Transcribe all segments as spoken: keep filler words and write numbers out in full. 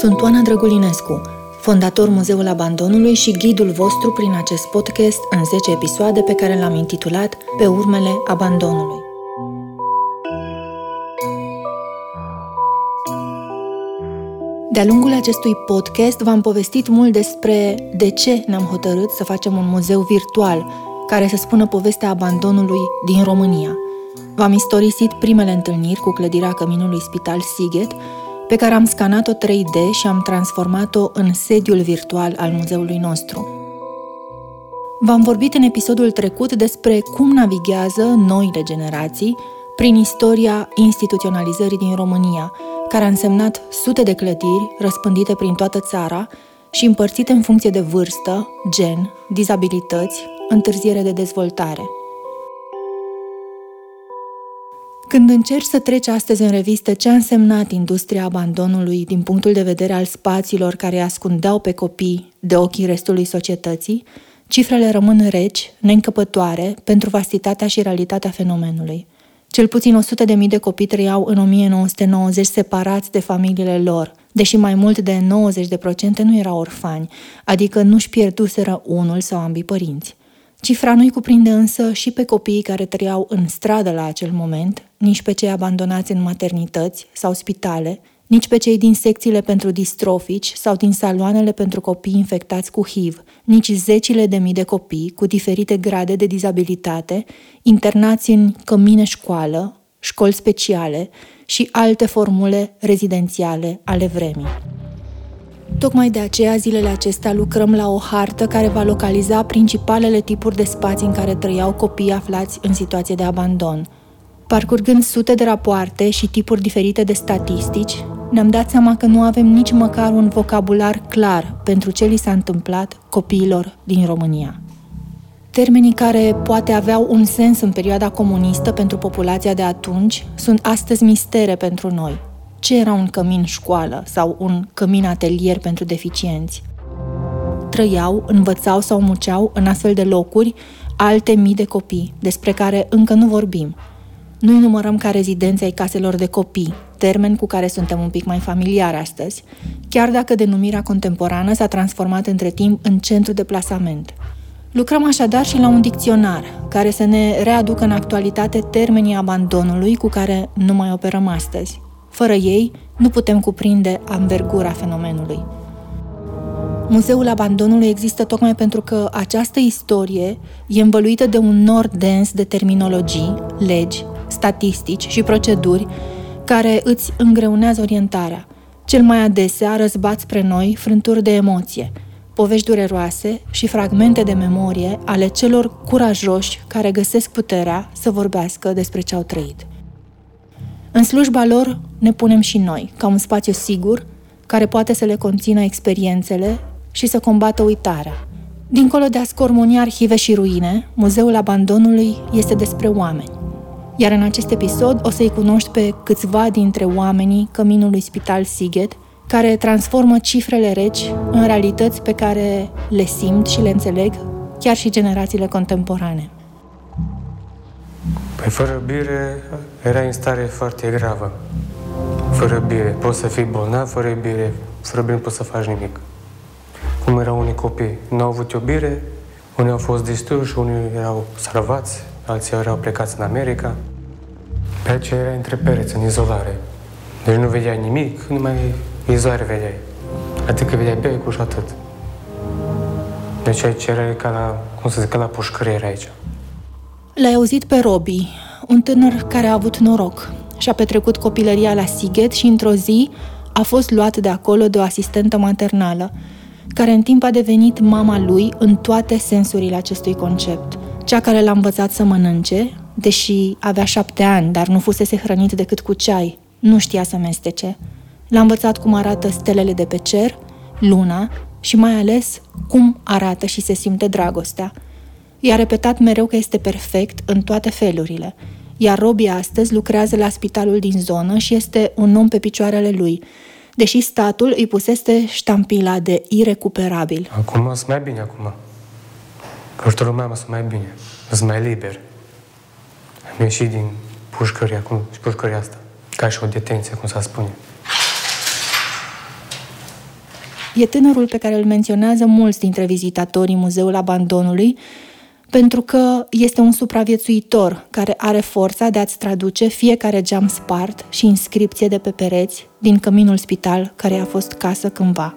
Sunt Oana Dragulinescu, fondator Muzeul Abandonului și ghidul vostru prin acest podcast în zece episoade pe care l-am intitulat Pe urmele abandonului. De-a lungul acestui podcast v-am povestit mult despre de ce ne-am hotărât să facem un muzeu virtual care să spună povestea abandonului din România. V-am istorisit primele întâlniri cu clădirea Căminului Spital Sighet, pe care am scanat-o trei D și am transformat-o în sediul virtual al muzeului nostru. V-am vorbit în episodul trecut despre cum navighează noile generații prin istoria instituționalizării din România, care a însemnat sute de clădiri răspândite prin toată țara și împărțite în funcție de vârstă, gen, dizabilități, întârziere de dezvoltare. Când încerci să treci astăzi în revistă ce a însemnat industria abandonului din punctul de vedere al spațiilor care ascundeau pe copii de ochii restului societății, cifrele rămân reci, neîncăpătoare, pentru vastitatea și realitatea fenomenului. Cel puțin o sută de mii de copii trăiau în o mie nouă sute nouăzeci separați de familiile lor, deși mai mult de nouăzeci la sută nu erau orfani, adică nu-și pierduseră unul sau ambii părinți. Cifra nu-i cuprinde însă și pe copiii care trăiau în stradă la acel moment, nici pe cei abandonați în maternități sau spitale, nici pe cei din secțiile pentru distrofici sau din saloanele pentru copii infectați cu H I V, nici zecile de mii de copii cu diferite grade de dizabilitate, internați în cămine-școală, școli speciale și alte formule rezidențiale ale vremii. Tocmai de aceea, zilele acestea lucrăm la o hartă care va localiza principalele tipuri de spații în care trăiau copiii aflați în situație de abandon. Parcurgând sute de rapoarte și tipuri diferite de statistici, ne-am dat seama că nu avem nici măcar un vocabular clar pentru ce li s-a întâmplat copiilor din România. Termenii care poate aveau un sens în perioada comunistă pentru populația de atunci sunt astăzi mistere pentru noi. Ce era un cămin școală sau un cămin atelier pentru deficienți? Trăiau, învățau sau muceau în astfel de locuri alte mii de copii, despre care încă nu vorbim. Nu-i numărăm ca rezidențe ai caselor de copii, termen cu care suntem un pic mai familiari astăzi, chiar dacă denumirea contemporană s-a transformat între timp în centru de plasament. Lucrăm așadar și la un dicționar, care să ne readucă în actualitate termenii abandonului cu care nu mai operăm astăzi. Fără ei, nu putem cuprinde anvergura fenomenului. Muzeul Abandonului există tocmai pentru că această istorie e învăluită de un nor dens de terminologii, legi, statistici și proceduri care îți îngreunează orientarea. Cel mai adesea răzbat spre noi frânturi de emoție, povești dureroase și fragmente de memorie ale celor curajoși care găsesc puterea să vorbească despre ce au trăit. În slujba lor ne punem și noi, ca un spațiu sigur, care poate să le conțină experiențele și să combată uitarea. Dincolo de a scormoni arhive și ruine, Muzeul Abandonului este despre oameni. Iar în acest episod o să-i cunoști pe câțiva dintre oamenii Căminului Spital Sighet, care transformă cifrele reci în realități pe care le simt și le înțeleg chiar și generațiile contemporane. Păi fără bire era în stare foarte gravă. Fără bire poți să fii bolnav, fără bire, fără bire nu poți să faci nimic. Cum erau unii copii, nu au avut o bire, unii au fost distruși, unii erau salvați, alții erau plecați în America. Pe aceea era între pereți, în izolare. Deci nu vedeai nimic, numai izolare vedeai. Adică vedeai becul și atât. Deci aici era ca la, cum să zic, ca la pușcărie era aici. L-ai auzit pe Robi, un tânăr care a avut noroc. Și-a petrecut copilăria la Sighet și într-o zi a fost luat de acolo de o asistentă maternală, care în timp a devenit mama lui în toate sensurile acestui concept. Cea care l-a învățat să mănânce, deși avea șapte ani, dar nu fusese hrănit decât cu ceai, nu știa să mestece. L-a învățat cum arată stelele de pe cer, luna și mai ales cum arată și se simte dragostea. I-a repetat mereu că este perfect în toate felurile, iar Robi astăzi lucrează la spitalul din zonă și este un om pe picioarele lui, deși statul îi pusese ștampila de irecuperabil. Acum sunt mai bine, acum. Că ajutorul mama sunt mai bine, sunt mai liber. Am ieșit din pușcărie acum și pușcăria asta, ca și o detenție, cum s-a spune. E tânărul pe care îl menționează mulți dintre vizitatorii Muzeul Abandonului, pentru că este un supraviețuitor care are forța de a-ți traduce fiecare geam spart și inscripție de pe pereți din căminul spital care a fost casă cândva.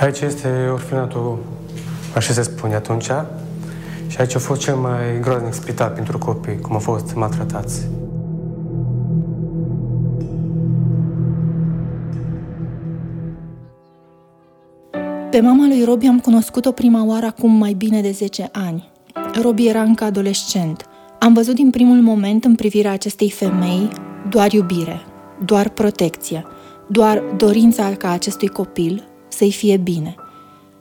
Aici este orfanatul, așa se spune atunci, și aici a fost cel mai groaznic spital pentru copii, cum au fost maltratați. Pe mama lui Robi am cunoscut-o prima oară acum mai bine de zece ani. Robi era încă adolescent. Am văzut din primul moment în privirea acestei femei doar iubire, doar protecție, doar dorința ca acestui copil să-i fie bine.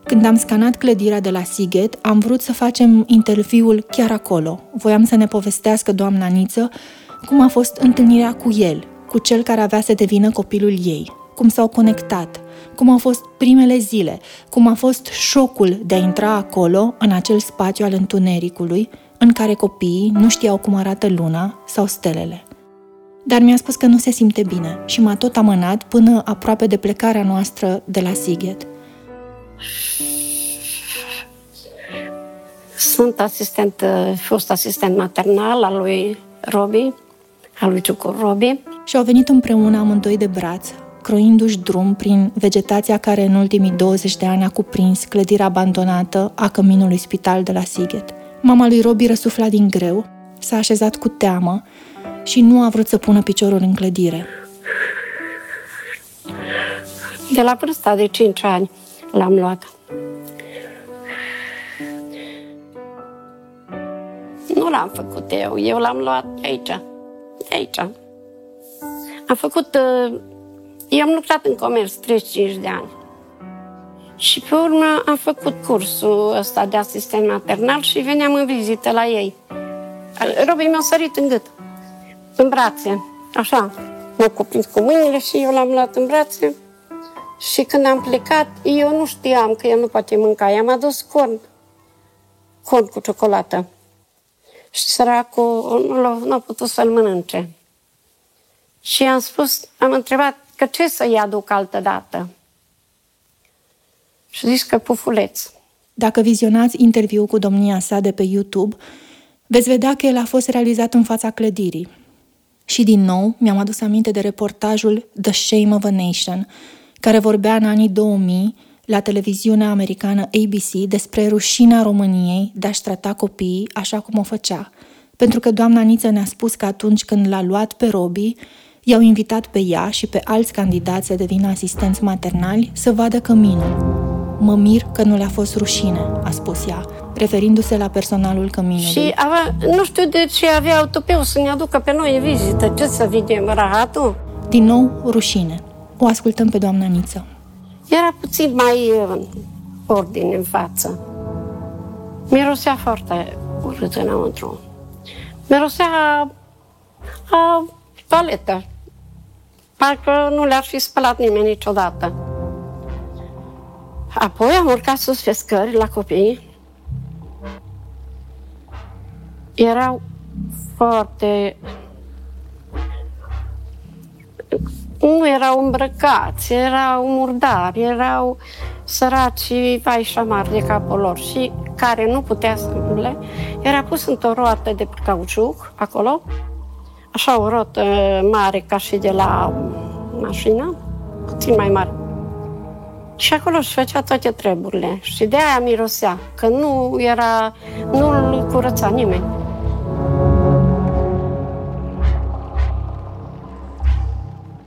Când am scanat clădirea de la Sighet, am vrut să facem interviul chiar acolo. Voiam să ne povestească doamna Niță cum a fost întâlnirea cu el, cu cel care avea să devină copilul ei, cum s-au conectat, cum au fost primele zile, cum a fost șocul de a intra acolo, în acel spațiu al întunericului, în care copiii nu știau cum arată luna sau stelele. Dar mi-a spus că nu se simte bine și m-a tot amânat până aproape de plecarea noastră de la Sighet. Sunt asistent, fost asistent maternal al lui Robi, al lui Ciucur Robi. Și au venit împreună amândoi de braț, croindu-și drum prin vegetația care în ultimii douăzeci de ani a cuprins clădirea abandonată a căminului spital de la Sighet. Mama lui Robi răsufla din greu, s-a așezat cu teamă și nu a vrut să pună piciorul în clădire. De la vârsta de cinci ani l-am luat. Nu l-am făcut eu, eu l-am luat aici, aici. Am făcut... Eu am lucrat în comerț treizeci și cinci de ani și pe urmă am făcut cursul ăsta de asistent maternal și veneam în vizită la ei. Robi mi-a sărit în gât, în brațe, așa. M-a cuprins cu mâinile și eu l-am luat în brațe și când am plecat, eu nu știam că el nu poate mânca. I-am adus corn, corn cu ciocolată și săracul nu l-a putut să-l mănânce. Și am spus, am întrebat, că ce să-i aduc altă dată? Și zici că pufuleț. Dacă vizionați interviul cu domnia sa de pe YouTube, veți vedea că el a fost realizat în fața clădirii. Și din nou mi-am adus aminte de reportajul The Shame of a Nation, care vorbea în anii două mii la televiziunea americană A B C despre rușinea României de a-și trata copiii așa cum o făcea. Pentru că doamna Niță ne-a spus că atunci când l-a luat pe Robi, i-au invitat pe ea și pe alți candidați să devină asistenți maternali să vadă căminul. Mă mir că nu le-a fost rușine, a spus ea, referindu-se la personalul căminului. Și avea, nu știu de ce aveau tupeu să ne aducă pe noi în vizită. Ce să vedem, rahatul? Din nou, rușine. O ascultăm pe doamna Niță. Era puțin mai ordine în față. Mirosea foarte urât înăuntru. Mirosea a... a... toaletă. Parcă nu le-ar fi spălat nimeni niciodată. Apoi am urcat sus pe scări la copii. Erau foarte... Nu erau îmbrăcați, erau murdari, erau săracii vai și amari de capul lor și care nu putea să umble. Era pus într-o roată de cauciuc acolo, așa o rotă mare, ca și de la mașină, puțin mai mare. Și acolo își făcea toate treburile și de aia mirosea, că nu era, nu-l curăța nimeni.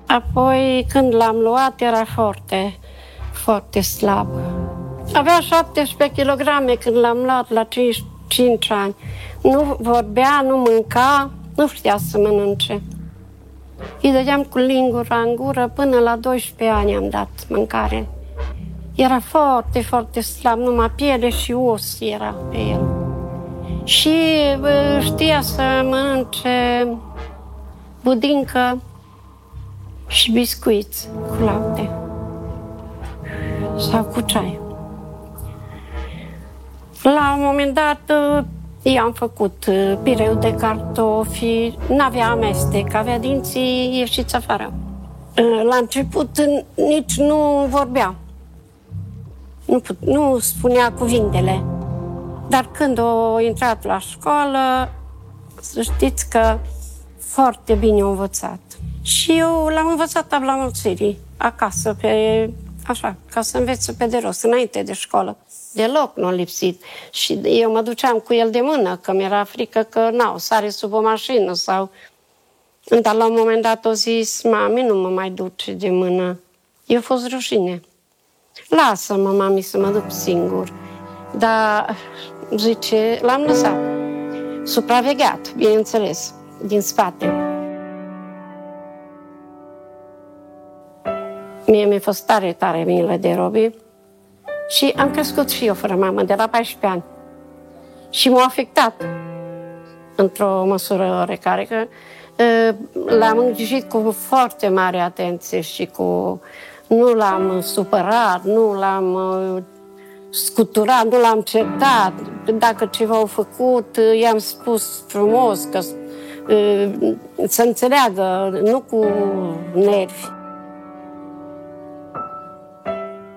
Apoi, când l-am luat, era foarte, foarte slab. Avea șaptesprezece kilograme când l-am luat la cinci ani. Nu vorbea, nu mânca. Nu știa să mănânce. Îi dădeam cu lingura în gură, până la doisprezece ani am dat mâncare. Era foarte, foarte slab, numai piele și os era pe el. Și știa să mănânce budincă și biscuiți cu lapte sau cu ceai. La un moment dat, eu am făcut pireu de cartofi, n-avea amestec, avea dinții ieșiți afară. La început nici nu vorbea. Nu, nu spunea cuvintele. Dar când a intrat la școală, să știți că foarte bine a învățat. Și eu l-am învățat tabla mulțirii, acasă, pe, așa, ca să învețe pe de rost, înainte de școală. Deloc nu a lipsit. Și eu mă duceam cu el de mână, că mi-era frică că, n-au, sare sub o mașină sau... Dar la un moment dat a zis, mami, nu mă mai duce de mână. Eu a fost rușine. Lasă-mă, mami, să mă duc singur. Dar, zice, l-am lăsat. Supravegheat, bineînțeles, din spate. Mie mi-a fost tare, tare milă de Robi. Și am crescut și eu fără mamă, de la paisprezece ani. Și m-a afectat, într-o măsură oarecare, că l-am îngrijit cu foarte mare atenție și cu... Nu l-am supărat, nu l-am scuturat, nu l-am certat. Dacă ceva au făcut, i-am spus frumos, că să înțeleagă, nu cu nervi.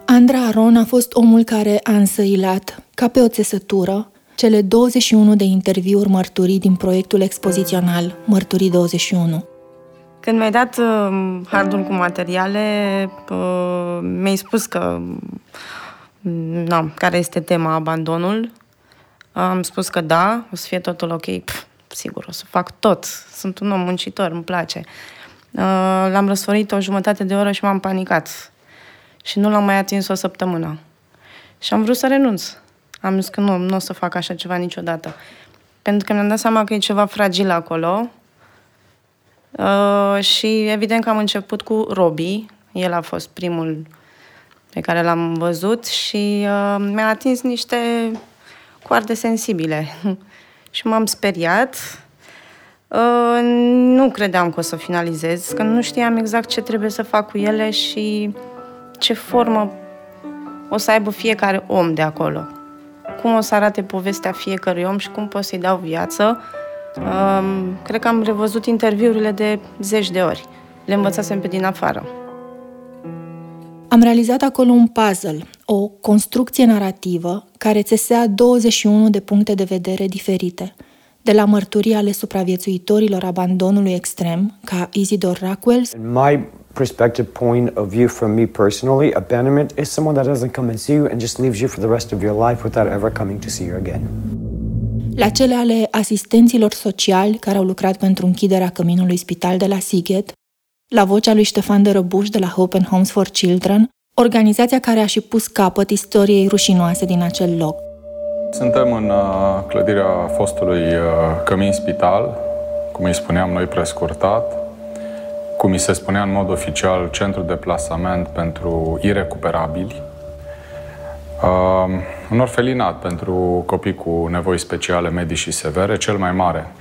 Andra Aron a fost omul care a însăilat, ca pe o țesătură, cele douăzeci și unu de interviuri mărturii din proiectul expozițional Mărturii douăzeci și unu. Când mi-ai dat uh, hardul cu materiale, uh, mi-ai spus că na, care este tema abandonul. Am spus că da, o să fie totul ok. Pff, sigur, o să fac tot. Sunt un om muncitor, îmi place. Uh, l-am răsforit o jumătate de oră și m-am panicat. Și nu l-am mai atins o săptămână. Și am vrut să renunț. Am zis că nu, nu o să fac așa ceva niciodată. Pentru că mi-am dat seama că e ceva fragil acolo. Uh, și evident că am început cu Robi. El a fost primul pe care l-am văzut și uh, mi-a atins niște coarde sensibile. Și m-am speriat. Uh, nu credeam că o să finalizez, că nu știam exact ce trebuie să fac cu ele și ce formă o să aibă fiecare om de acolo. Cum o să arate povestea fiecărui om și cum pot să-i dau viață. Um, cred că am revăzut interviurile de zeci de ori. Le învățasem pe din afară. Am realizat acolo un puzzle, o construcție narrativă care țesea douăzeci și unu de puncte de vedere diferite, de la mărturii ale supraviețuitorilor abandonului extrem, ca Isidor Rockwell. My perspective point of view for me personally, abandonment is someone that doesn't come and see you and just leaves you for the rest of your life without ever coming to see you again. La cele ale asistenților sociali care au lucrat pentru închiderea căminului spital de la Sighet, la vocea lui Ștefan De Răbuș de la Hope and Homes for Children, organizația care a și pus capăt istoriei rușinoase din acel loc. Suntem în uh, clădirea fostului uh, cămin spital, cum îi spuneam noi prescurtat, cum îi se spunea în mod oficial centru de plasament pentru irecuperabili, Uh, un orfelinat pentru copii cu nevoi speciale, medii și severe, cel mai mare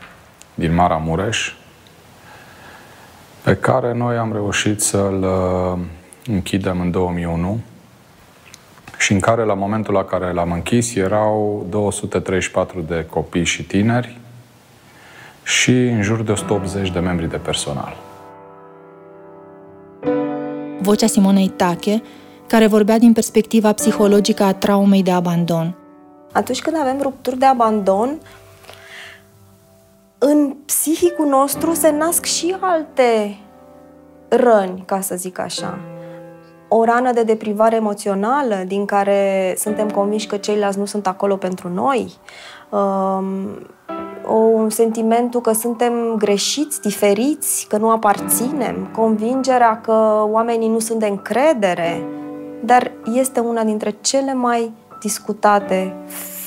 din Maramureș, pe care noi am reușit să-l uh, închidem în două mii unu și în care, la momentul la care l-am închis, erau două sute treizeci și patru de copii și tineri și în jur de o sută optzeci de membri de personal. Vocea Simonei Tache, care vorbea din perspectiva psihologică a traumei de abandon. Atunci când avem rupturi de abandon, în psihicul nostru se nasc și alte răni, ca să zic așa. O rană de deprivare emoțională, din care suntem convinși că ceilalți nu sunt acolo pentru noi, un sentimentul că suntem greșiți, diferiți, că nu aparținem, convingerea că oamenii nu sunt de încredere, dar este una dintre cele mai discutate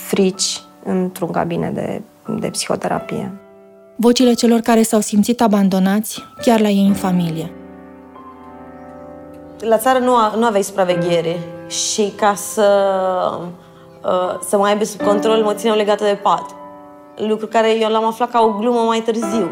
frici într-un cabinet de, de psihoterapie. Vocile celor care s-au simțit abandonați chiar la ei în familie. La țară nu, a, nu aveai supraveghere și ca să, să mai aibă sub control mă țineau legată de pat. Lucru care eu l-am aflat ca o glumă mai târziu.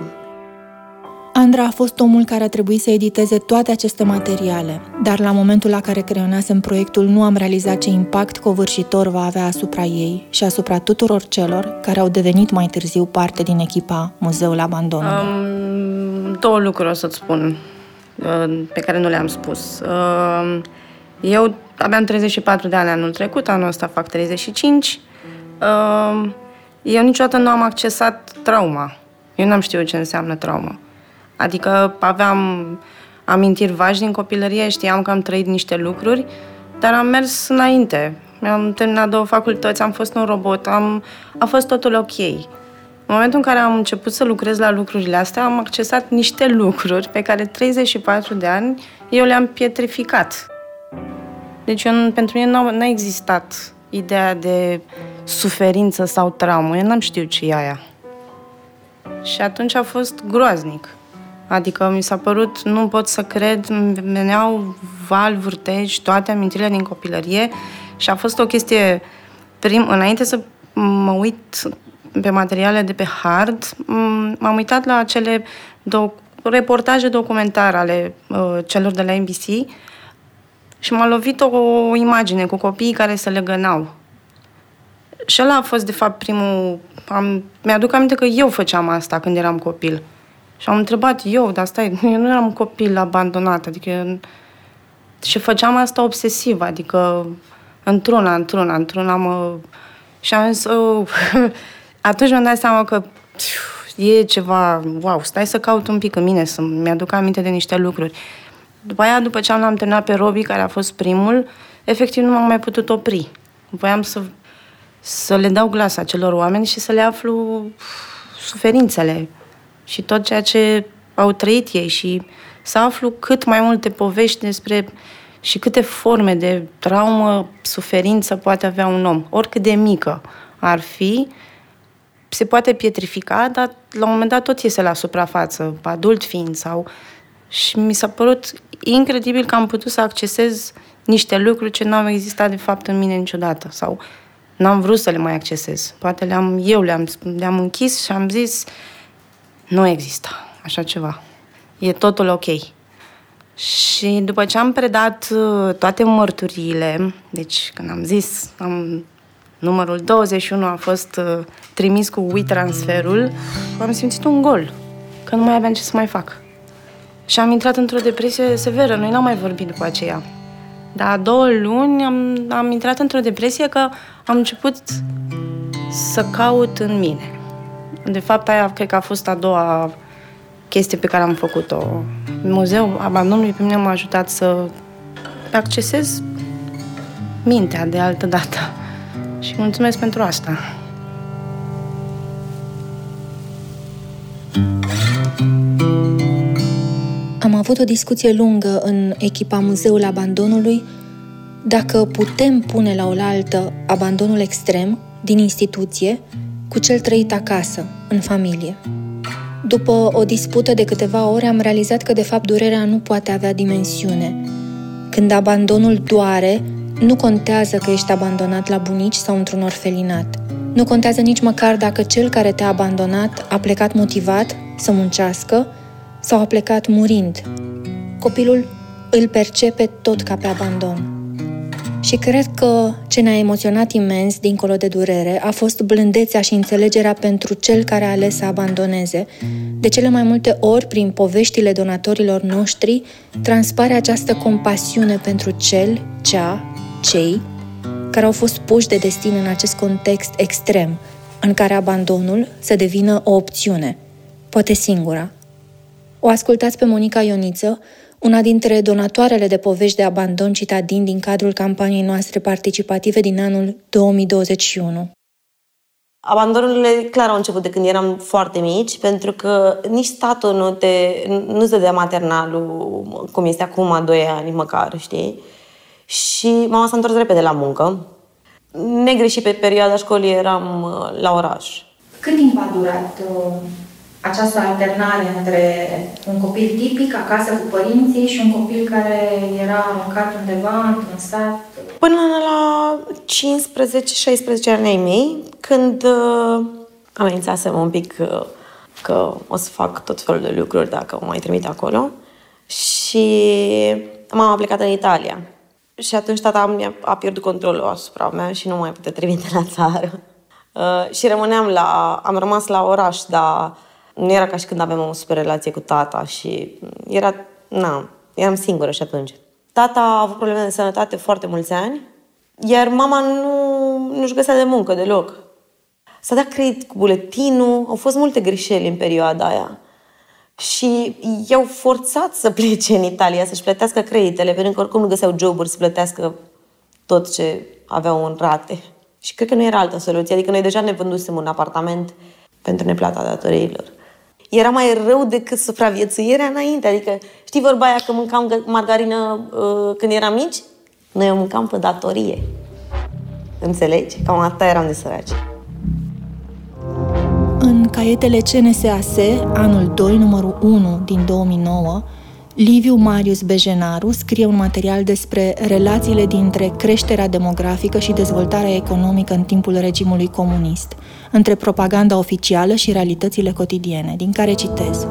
Andra a fost omul care a trebuit să editeze toate aceste materiale, dar la momentul la care creionasem proiectul nu am realizat ce impact covârșitor va avea asupra ei și asupra tuturor celor care au devenit mai târziu parte din echipa Muzeul Abandonului. Um, două lucruri o să-ți spun. pe care nu le-am spus. Eu aveam treizeci și patru de ani anul trecut, anul ăsta fac treizeci și cinci. Eu niciodată nu am accesat trauma. Eu n-am știut ce înseamnă traumă. Adică aveam amintiri vagi din copilărie, știam că am trăit niște lucruri, dar am mers înainte. Am terminat două facultăți, am fost un robot, am, a fost totul ok. În momentul în care am început să lucrez la lucrurile astea, am accesat niște lucruri pe care treizeci și patru de ani eu le-am pietrificat. Deci eu, pentru mine n-a, n-a existat ideea de suferință sau traumă. Eu n-am știut ce e aia. Și atunci a fost groaznic. Adică mi s-a părut, nu pot să cred, veneau val, vârtej, toate amintirile din copilărie și a fost o chestie, prim, înainte să mă uit pe materiale de pe hard, m-am uitat la acele doc- reportaje documentare ale uh, celor de la N B C și m-a lovit o, o imagine cu copiii care se legănau. Și ăla a fost, de fapt, primul... Am, mi-aduc aminte că eu făceam asta când eram copil. Și am întrebat eu, dar stai, eu nu eram copil abandonat, adică... Eu, și făceam asta obsesiv, adică într-una, într-una, într-una mă... Și am zis, oh, atunci mi-am dat seama că e ceva, wow, stai să caut un pic în mine, să mi-aduc aminte de niște lucruri. După aia, după ce am terminat pe Robi, care a fost primul, efectiv nu m-am mai putut opri. Voiam să, să le dau glas acelor oameni și să le aflu suferințele și tot ceea ce au trăit ei și să aflu cât mai multe povești despre și câte forme de traumă, suferință poate avea un om. Oricât de mică ar fi, se poate pietrifica, dar la un moment dat tot iese la suprafață, adult fiind sau... Și mi s-a părut incredibil că am putut să accesez niște lucruri ce n-au existat de fapt în mine niciodată sau n-am vrut să le mai accesez. Poate le-am, eu le-am, le-am închis și am zis nu există așa ceva. E totul ok. Și după ce am predat toate mărturiile, deci când am zis, am, numărul douăzeci și unu a fost uh, trimis cu WeTransferul, am simțit un gol, că nu mai aveam ce să mai fac. Și am intrat într-o depresie severă, noi n-am mai vorbit după aceea. Dar a două luni am, am intrat într-o depresie că am început să caut în mine. De fapt, aia cred că a fost a doua chestie pe care am făcut-o. Muzeul Abandonului pe mine m-a ajutat să accesez mintea de altă dată. Și mulțumesc pentru asta. Am avut o discuție lungă în echipa Muzeul Abandonului dacă putem pune la oaltă abandonul extrem din instituție cu cel trăit acasă, în familie. După o dispută de câteva ore am realizat că de fapt durerea nu poate avea dimensiune. Când abandonul doare, nu contează că ești abandonat la bunici sau într-un orfelinat. Nu contează nici măcar dacă cel care te-a abandonat a plecat motivat să muncească sau a plecat murind. Copilul îl percepe tot ca pe abandon. Și cred că ce ne-a emoționat imens, dincolo de durere, a fost blândețea și înțelegerea pentru cel care a ales să abandoneze. De cele mai multe ori, prin poveștile donatorilor noștri, transpare această compasiune pentru cel, cea, cei care au fost puși de destin în acest context extrem, în care abandonul să devină o opțiune, poate singura. O ascultați pe Monica Ioniță, una dintre donatoarele de povești de abandon citadin din cadrul campaniei noastre participative din anul două mii douăzeci și unu. Abandonurile, clar, au început de când eram foarte mici, pentru că nici statul nu te, nu-ți dădea maternalul, cum este acum, a doi ani măcar, știi? Și mama s-a întors repede la muncă. Negreșit pe perioada școlii eram la oraș. Cât timp a durat această alternare între un copil tipic, acasă cu părinții, și un copil care era aruncat undeva, într-un sat? Până la cincisprezece șaisprezece ani ai mei, când uh, amenințasem un pic uh, că o să fac tot felul de lucruri dacă o mai trimit acolo. Și mama a plecat în Italia. Și atunci tata a pierdut controlul asupra mea și nu mai putea trimite la țară. Uh, și rămâneam la... Am rămas la oraș, dar nu era ca și când aveam o super relație cu tata și era, na, eram singură și atunci. Tata a avut probleme de sănătate foarte mulți ani, iar mama nu își găsea de muncă deloc. S-a dat credit cu buletinul, au fost multe greșeli în perioada aia. Și i-au forțat să plece în Italia, să-și plătească creditele, pentru că oricum nu găseau joburi să plătească tot ce aveau în rate. Și cred că nu era altă soluție. Adică noi deja ne vândusem un apartament pentru neplata datoriilor. Era mai rău decât supraviețuirea înainte. Adică, știi vorba aia că mâncam margarină uh, când eram mici? Noi o mâncam pe datorie. Înțelegi? Cam asta eram de săraci. În caietele C N S A S, anul doi, numărul unu din două mii nouă, Liviu Marius Bejenaru scrie un material despre relațiile dintre creșterea demografică și dezvoltarea economică în timpul regimului comunist, între propaganda oficială și realitățile cotidiene, din care citez.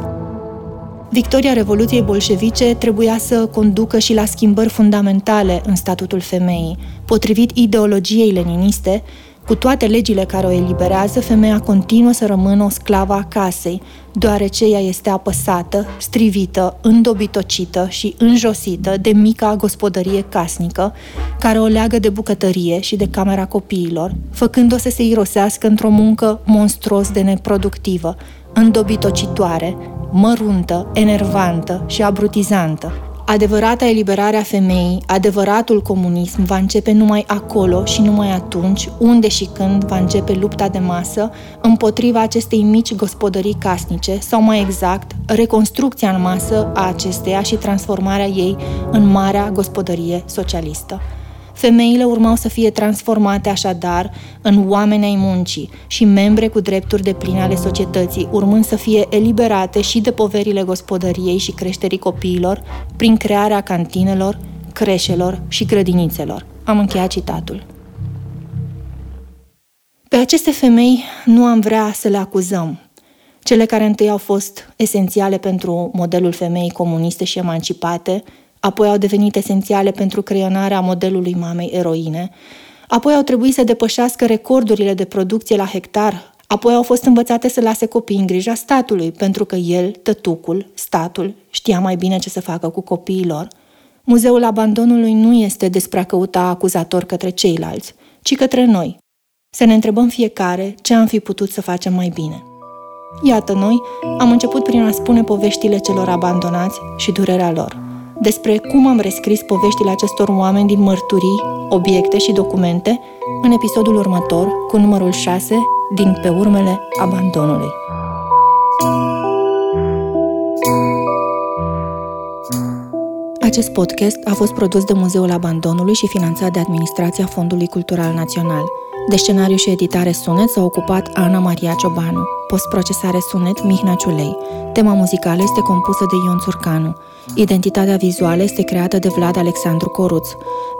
Victoria Revoluției Bolșevice trebuia să conducă și la schimbări fundamentale în statutul femeii, potrivit ideologiei leniniste. Cu toate legile care o eliberează, femeia continuă să rămână o sclavă a casei, deoarece ea este apăsată, strivită, îndobitocită și înjosită de mica gospodărie casnică, care o leagă de bucătărie și de camera copiilor, făcând-o să se irosească într-o muncă monstruos de neproductivă, îndobitocitoare, măruntă, enervantă și abrutizantă. Adevărata eliberare a femeii, adevăratul comunism, va începe numai acolo și numai atunci, unde și când va începe lupta de masă împotriva acestei mici gospodării casnice, sau mai exact, reconstrucția în masă a acesteia și transformarea ei în marea gospodărie socialistă. Femeile urmau să fie transformate așadar în oameni ai muncii și membre cu drepturi depline ale societății, urmând să fie eliberate și de poverile gospodăriei și creșterii copiilor prin crearea cantinelor, creșelor și grădinițelor. Am încheiat citatul. Pe aceste femei nu am vrea să le acuzăm. Cele care întâi au fost esențiale pentru modelul femeii comuniste și emancipate, apoi au devenit esențiale pentru creionarea modelului mamei eroine, apoi au trebuit să depășească recordurile de producție la hectar, apoi au fost învățate să lase copiii în grija statului, pentru că el, tătucul, statul, știa mai bine ce să facă cu copiilor. Muzeul Abandonului nu este despre a căuta acuzatori către ceilalți, ci către noi. Să ne întrebăm fiecare ce am fi putut să facem mai bine. Iată, noi am început prin a spune poveștile celor abandonați și durerea lor. Despre cum am rescris poveștile acestor oameni din mărturii, obiecte și documente în episodul următor cu numărul șase din Pe urmele abandonului. Acest podcast a fost produs de Muzeul Abandonului și finanțat de Administrația Fondului Cultural Național. De scenariu și editare sunet s-a ocupat Ana Maria Ciobanu. Postprocesare sunet Mihnea Ciulei. Tema muzicală este compusă de Ion Țurcanu. Identitatea vizuală este creată de Vlad Alexandru Coruț.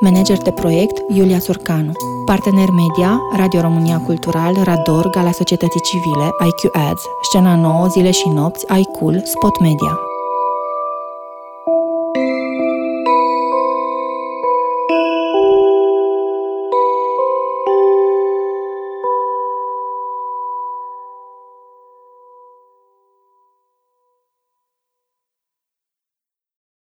Manager de proiect Iulia Țurcanu. Partener media Radio România Cultural, Rador, Gala Societății Civile, I Q Ads, Scena nouă, Zile și Nopți, iCool, Spot Media.